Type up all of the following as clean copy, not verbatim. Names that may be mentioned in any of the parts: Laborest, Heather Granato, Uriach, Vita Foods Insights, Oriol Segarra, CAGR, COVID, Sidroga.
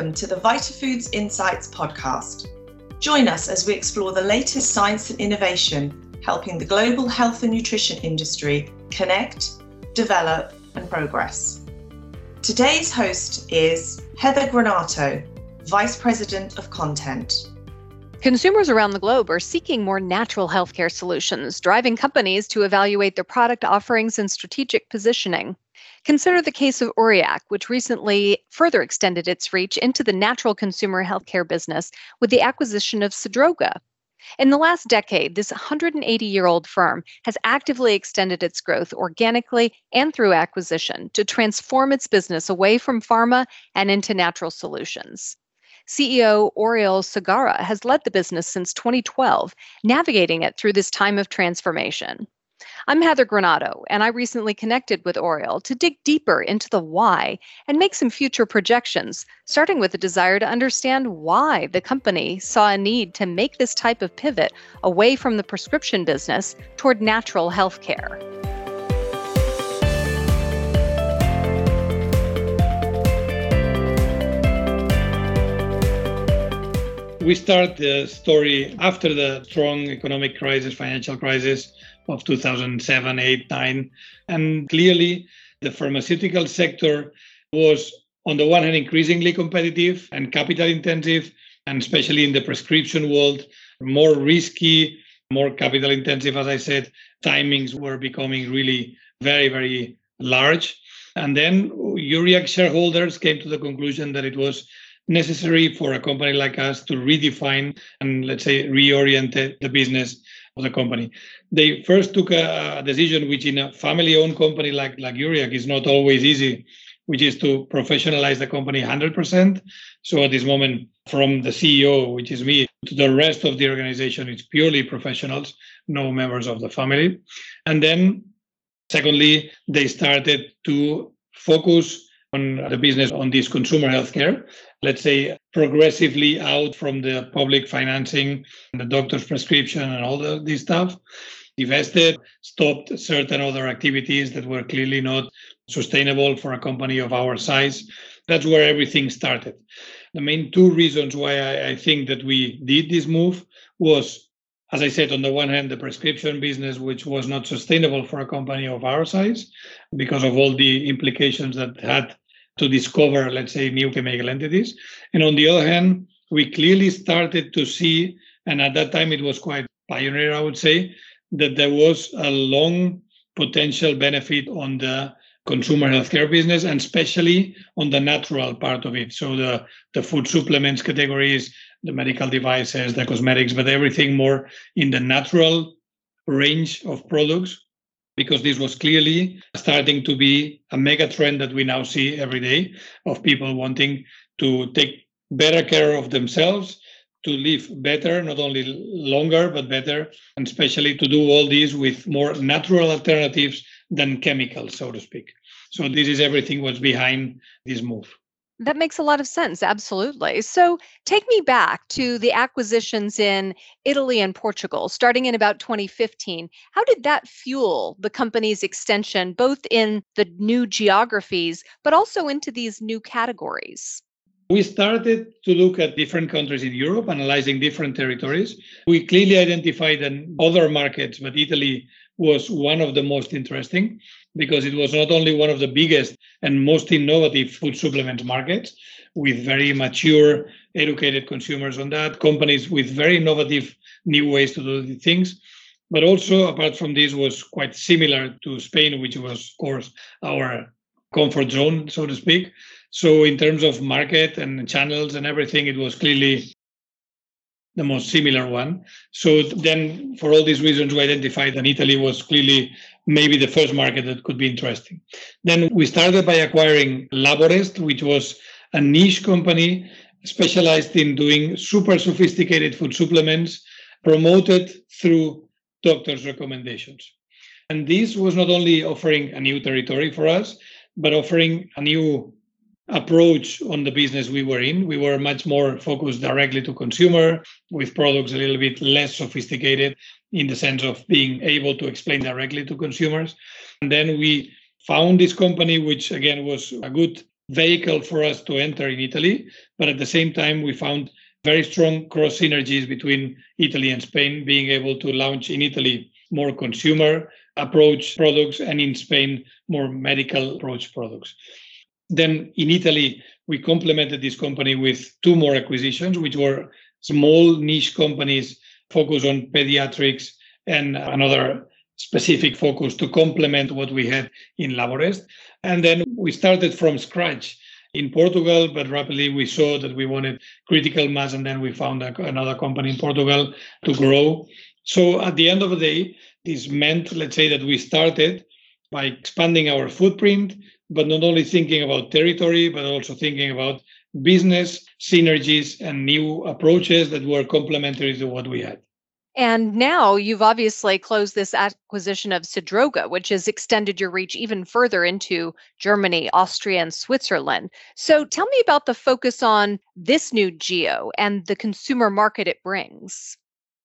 welcome to the Vita Foods Insights podcast. Join us as we explore the latest science and innovation, helping the global health and nutrition industry connect, develop, and progress. Today's host is Heather Granato, Vice President of Content. Consumers around the globe are seeking more natural healthcare solutions, driving companies to evaluate their product offerings and strategic positioning. Consider the case of Uriach, which recently further extended its reach into the natural consumer healthcare business with the acquisition of Sidroga. In the last decade, this 180-year-old firm has actively extended its growth organically and through acquisition to transform its business away from pharma and into natural solutions. CEO Oriol Segarra has led the business since 2012, navigating it through this time of transformation. I'm Heather Granato, and I recently connected with Oriol to dig deeper into the why and make some future projections, starting with a desire to understand why the company saw a need to make this type of pivot away from the prescription business toward natural healthcare. We start the story after the strong economic crisis, financial crisis of 2007, 8, 9. And clearly, the pharmaceutical sector was, on the one hand, increasingly competitive and capital intensive, and especially in the prescription world, more risky, more capital intensive. As I said, timings were becoming really very, very large. And then Uriach shareholders came to the conclusion that it was necessary for a company like us to redefine and, let's say, reorient the business of the company. They first took a decision, which in a family-owned company like Uriach is not always easy, which is to professionalize the company 100%. So at this moment, from the CEO, which is me, to the rest of the organization, it's purely professionals, no members of the family. And then, secondly, they started to focus on the business on this consumer healthcare, let's say progressively out from the public financing and the doctor's prescription and all this stuff, divested, stopped certain other activities that were clearly not sustainable for a company of our size. That's where everything started. The main two reasons why I think that we did this move was, as I said, on the one hand, the prescription business, which was not sustainable for a company of our size because of all the implications that had to discover, let's say, new chemical entities. And on the other hand, we clearly started to see, and at that time it was quite pioneer, I would say, that there was a long potential benefit on the consumer healthcare business, and especially on the natural part of it. So the food supplements categories, the medical devices, the cosmetics, but everything more in the natural range of products, because this was clearly starting to be a mega trend that we now see every day of people wanting to take better care of themselves, to live better, not only longer, but better, and especially to do all these with more natural alternatives than chemicals, so to speak. So this is everything what's behind this move. That makes a lot of sense, absolutely. So take me back to the acquisitions in Italy and Portugal, starting in about 2015. How did that fuel the company's extension, both in the new geographies, but also into these new categories? We started to look at different countries in Europe, analyzing different territories. We clearly identified other markets, but Italy was one of the most interesting, because it was not only one of the biggest and most innovative food supplement markets with very mature, educated consumers on that, companies with very innovative new ways to do things, but also, apart from this, was quite similar to Spain, which was, of course, our comfort zone, so to speak. So in terms of market and channels and everything, it was clearly the most similar one. So then, for all these reasons, we identified that Italy was clearly maybe the first market that could be interesting. Then we started by acquiring Laborest, which was a niche company specialized in doing super sophisticated food supplements promoted through doctors' recommendations. And this was not only offering a new territory for us, but offering a new approach on the business we were in. We were much more focused directly to consumer, with products a little bit less sophisticated in the sense of being able to explain directly to consumers. And then we found this company, which again was a good vehicle for us to enter in Italy. But at the same time, we found very strong cross synergies between Italy and Spain, being able to launch in Italy more consumer approach products and in Spain more medical approach products. Then in Italy, we complemented this company with two more acquisitions, which were small niche companies focused on pediatrics and another specific focus to complement what we had in Laborest. And then we started from scratch in Portugal, but rapidly we saw that we wanted critical mass, and then we found another company in Portugal to grow. So at the end of the day, this meant, let's say, that we started by expanding our footprint, but not only thinking about territory, but also thinking about business synergies and new approaches that were complementary to what we had. And now you've obviously closed this acquisition of Sidroga, which has extended your reach even further into Germany, Austria, and Switzerland. So tell me about the focus on this new geo and the consumer market it brings.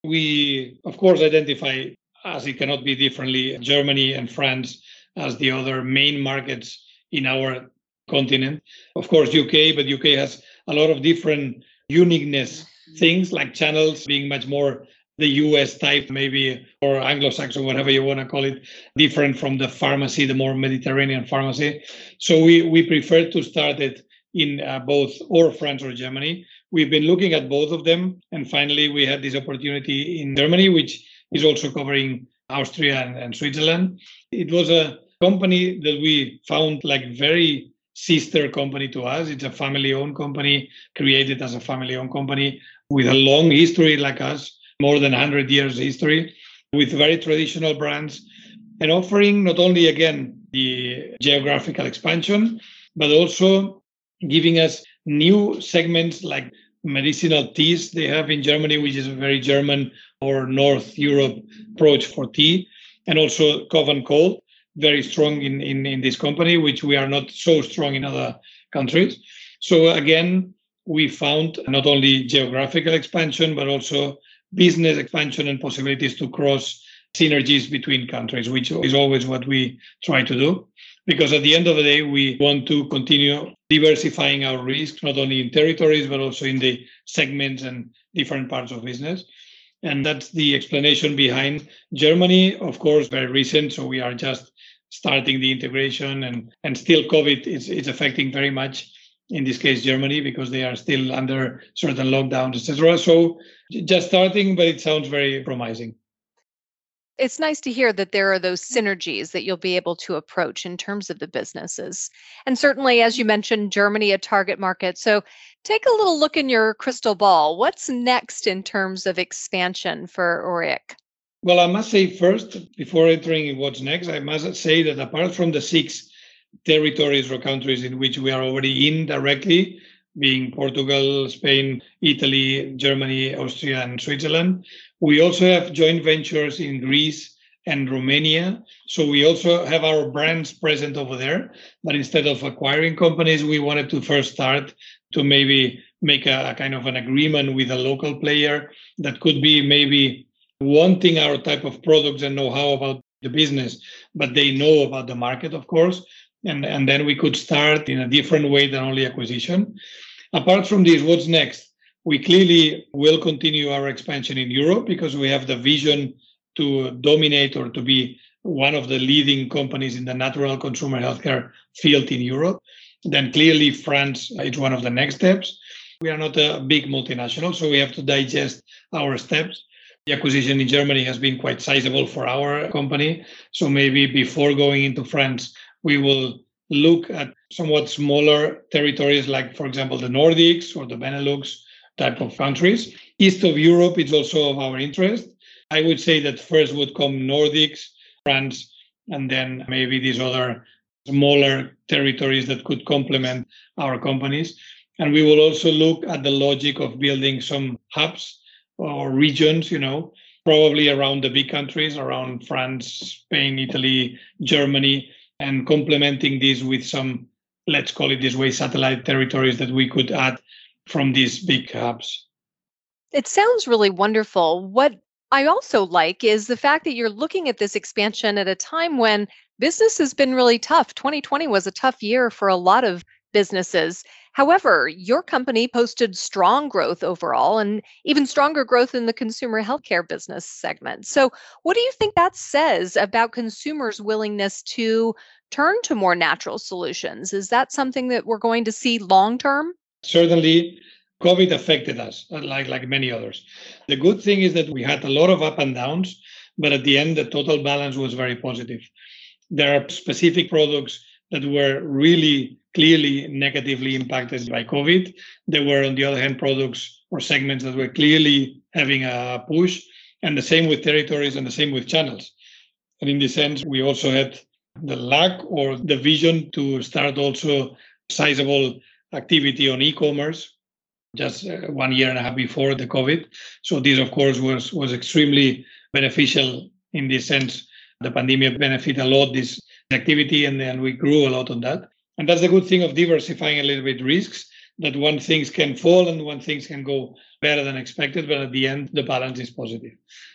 We, of course, identify, as it cannot be differently, Germany and France as the other main markets in our continent. Of course, UK, but UK has a lot of different uniqueness things, like channels being much more the US type, maybe, or Anglo-Saxon, whatever you want to call it, different from the pharmacy, the more Mediterranean pharmacy. So we prefer to start it in both or France or Germany. We've been looking at both of them. And finally, we had this opportunity in Germany, which is also covering Austria and Switzerland. It was a company that we found like very sister company to us. It's a family-owned company, created as a family-owned company with a long history like us, more than 100 years history, with very traditional brands, and offering not only, again, the geographical expansion, but also giving us new segments like medicinal teas they have in Germany, which is a very German or North Europe approach for tea, and also cough and cold, very strong in this company, which we are not so strong in other countries. So again, we found not only geographical expansion, but also business expansion and possibilities to cross synergies between countries, which is always what we try to do. Because at the end of the day, we want to continue diversifying our risks, not only in territories, but also in the segments and different parts of business. And that's the explanation behind Germany, of course, very recent. So we are just starting the integration, and still COVID is affecting very much, in this case, Germany, because they are still under certain lockdowns, etc. So just starting, but it sounds very promising. It's nice to hear that there are those synergies that you'll be able to approach in terms of the businesses. And certainly, as you mentioned, Germany, a target market. So take a little look in your crystal ball. What's next in terms of expansion for Uriach? Well, I must say first, before entering what's next, I must say that apart from the 6 territories or countries in which we are already in directly, being Portugal, Spain, Italy, Germany, Austria, and Switzerland, we also have joint ventures in Greece and Romania. So we also have our brands present over there. But instead of acquiring companies, we wanted to first start to maybe make a kind of an agreement with a local player that could be maybe wanting our type of products and know-how about the business, but they know about the market, of course. And then we could start in a different way than only acquisition. Apart from this, what's next? We clearly will continue our expansion in Europe because we have the vision to dominate or to be one of the leading companies in the natural consumer healthcare field in Europe. Then clearly France is one of the next steps. We are not a big multinational, so we have to digest our steps. The acquisition in Germany has been quite sizable for our company. So maybe before going into France, we will look at somewhat smaller territories like, for example, the Nordics or the Benelux type of countries. East of Europe is also of our interest. I would say that first would come Nordics, France, and then maybe these other smaller territories that could complement our companies. And we will also look at the logic of building some hubs or regions, probably around the big countries, around France, Spain, Italy, Germany, and complementing this with some, let's call it this way, satellite territories that we could add from these big hubs. It sounds really wonderful. What I also like is the fact that you're looking at this expansion at a time when business has been really tough. 2020 was a tough year for a lot of businesses. However, your company posted strong growth overall and even stronger growth in the consumer healthcare business segment. So what do you think that says about consumers' willingness to turn to more natural solutions? Is that something that we're going to see long term? Certainly, COVID affected us, like many others. The good thing is that we had a lot of up and downs, but at the end, the total balance was very positive. There are specific products that were really clearly negatively impacted by COVID. There were, on the other hand, products or segments that were clearly having a push, and the same with territories and the same with channels. And in this sense, we also had the lack or the vision to start also sizable activity on e-commerce just 1 year and a half before the COVID. So this, of course, was extremely beneficial in this sense. The pandemic benefited a lot this activity, and then we grew a lot on that. And that's the good thing of diversifying a little bit risks, that one things can fall and one things can go better than expected, but at the end, the balance is positive.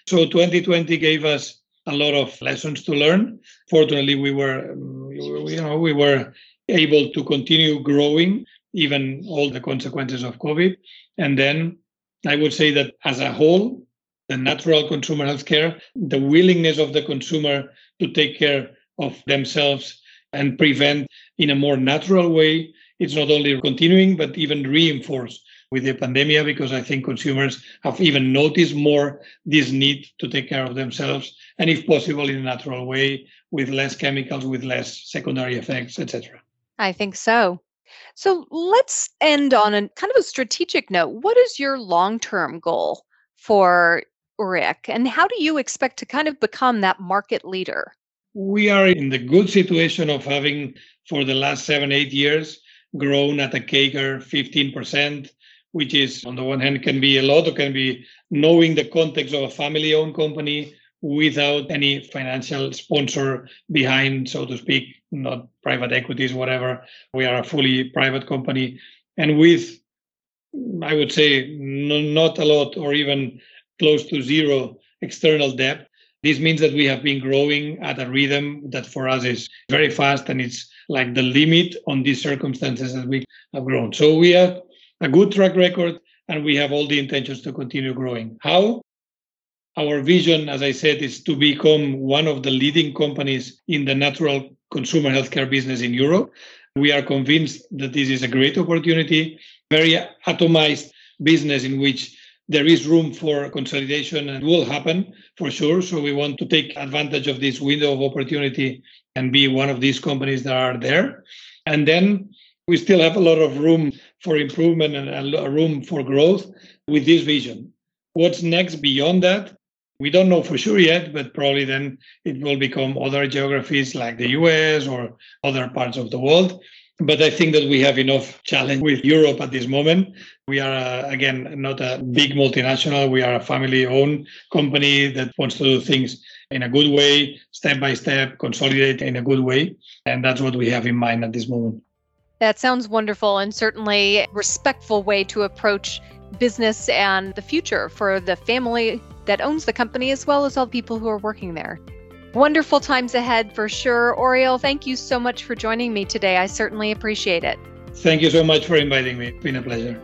So 2020 gave us a lot of lessons to learn. Fortunately, we were able to continue growing, even all the consequences of COVID. And then I would say that as a whole, the natural consumer healthcare, the willingness of the consumer to take care of themselves and prevent in a more natural way, it's not only continuing, but even reinforced with the pandemic, because I think consumers have even noticed more this need to take care of themselves, and if possible, in a natural way, with less chemicals, with less secondary effects, etc. I think so. So let's end on a kind of a strategic note. What is your long-term goal for Uriach, and how do you expect to kind of become that market leader? We are in the good situation of having, for the last 7-8 years, grown at a CAGR 15%, which is, on the one hand, can be a lot, or can be knowing the context of a family-owned company without any financial sponsor behind, so to speak, not private equities, whatever. We are a fully private company. And with, I would say, not a lot or even close to zero external debt. This means that we have been growing at a rhythm that for us is very fast, and it's like the limit on these circumstances that we have grown. So we have a good track record, and we have all the intentions to continue growing. How? Our vision, as I said, is to become one of the leading companies in the natural consumer healthcare business in Europe. We are convinced that this is a great opportunity, very atomized business in which there is room for consolidation, and will happen for sure. So we want to take advantage of this window of opportunity and be one of these companies that are there. And then we still have a lot of room for improvement and a room for growth with this vision. What's next beyond that? We don't know for sure yet, but probably then it will become other geographies like the US or other parts of the world. But I think that we have enough challenge with Europe at this moment. We are, again, not a big multinational. We are a family-owned company that wants to do things in a good way, step by step, consolidate in a good way. And that's what we have in mind at this moment. That sounds wonderful, and certainly a respectful way to approach business and the future for the family that owns the company, as well as all the people who are working there. Wonderful times ahead for sure. Oriol, thank you so much for joining me today. I certainly appreciate it. Thank you so much for inviting me. It's been a pleasure.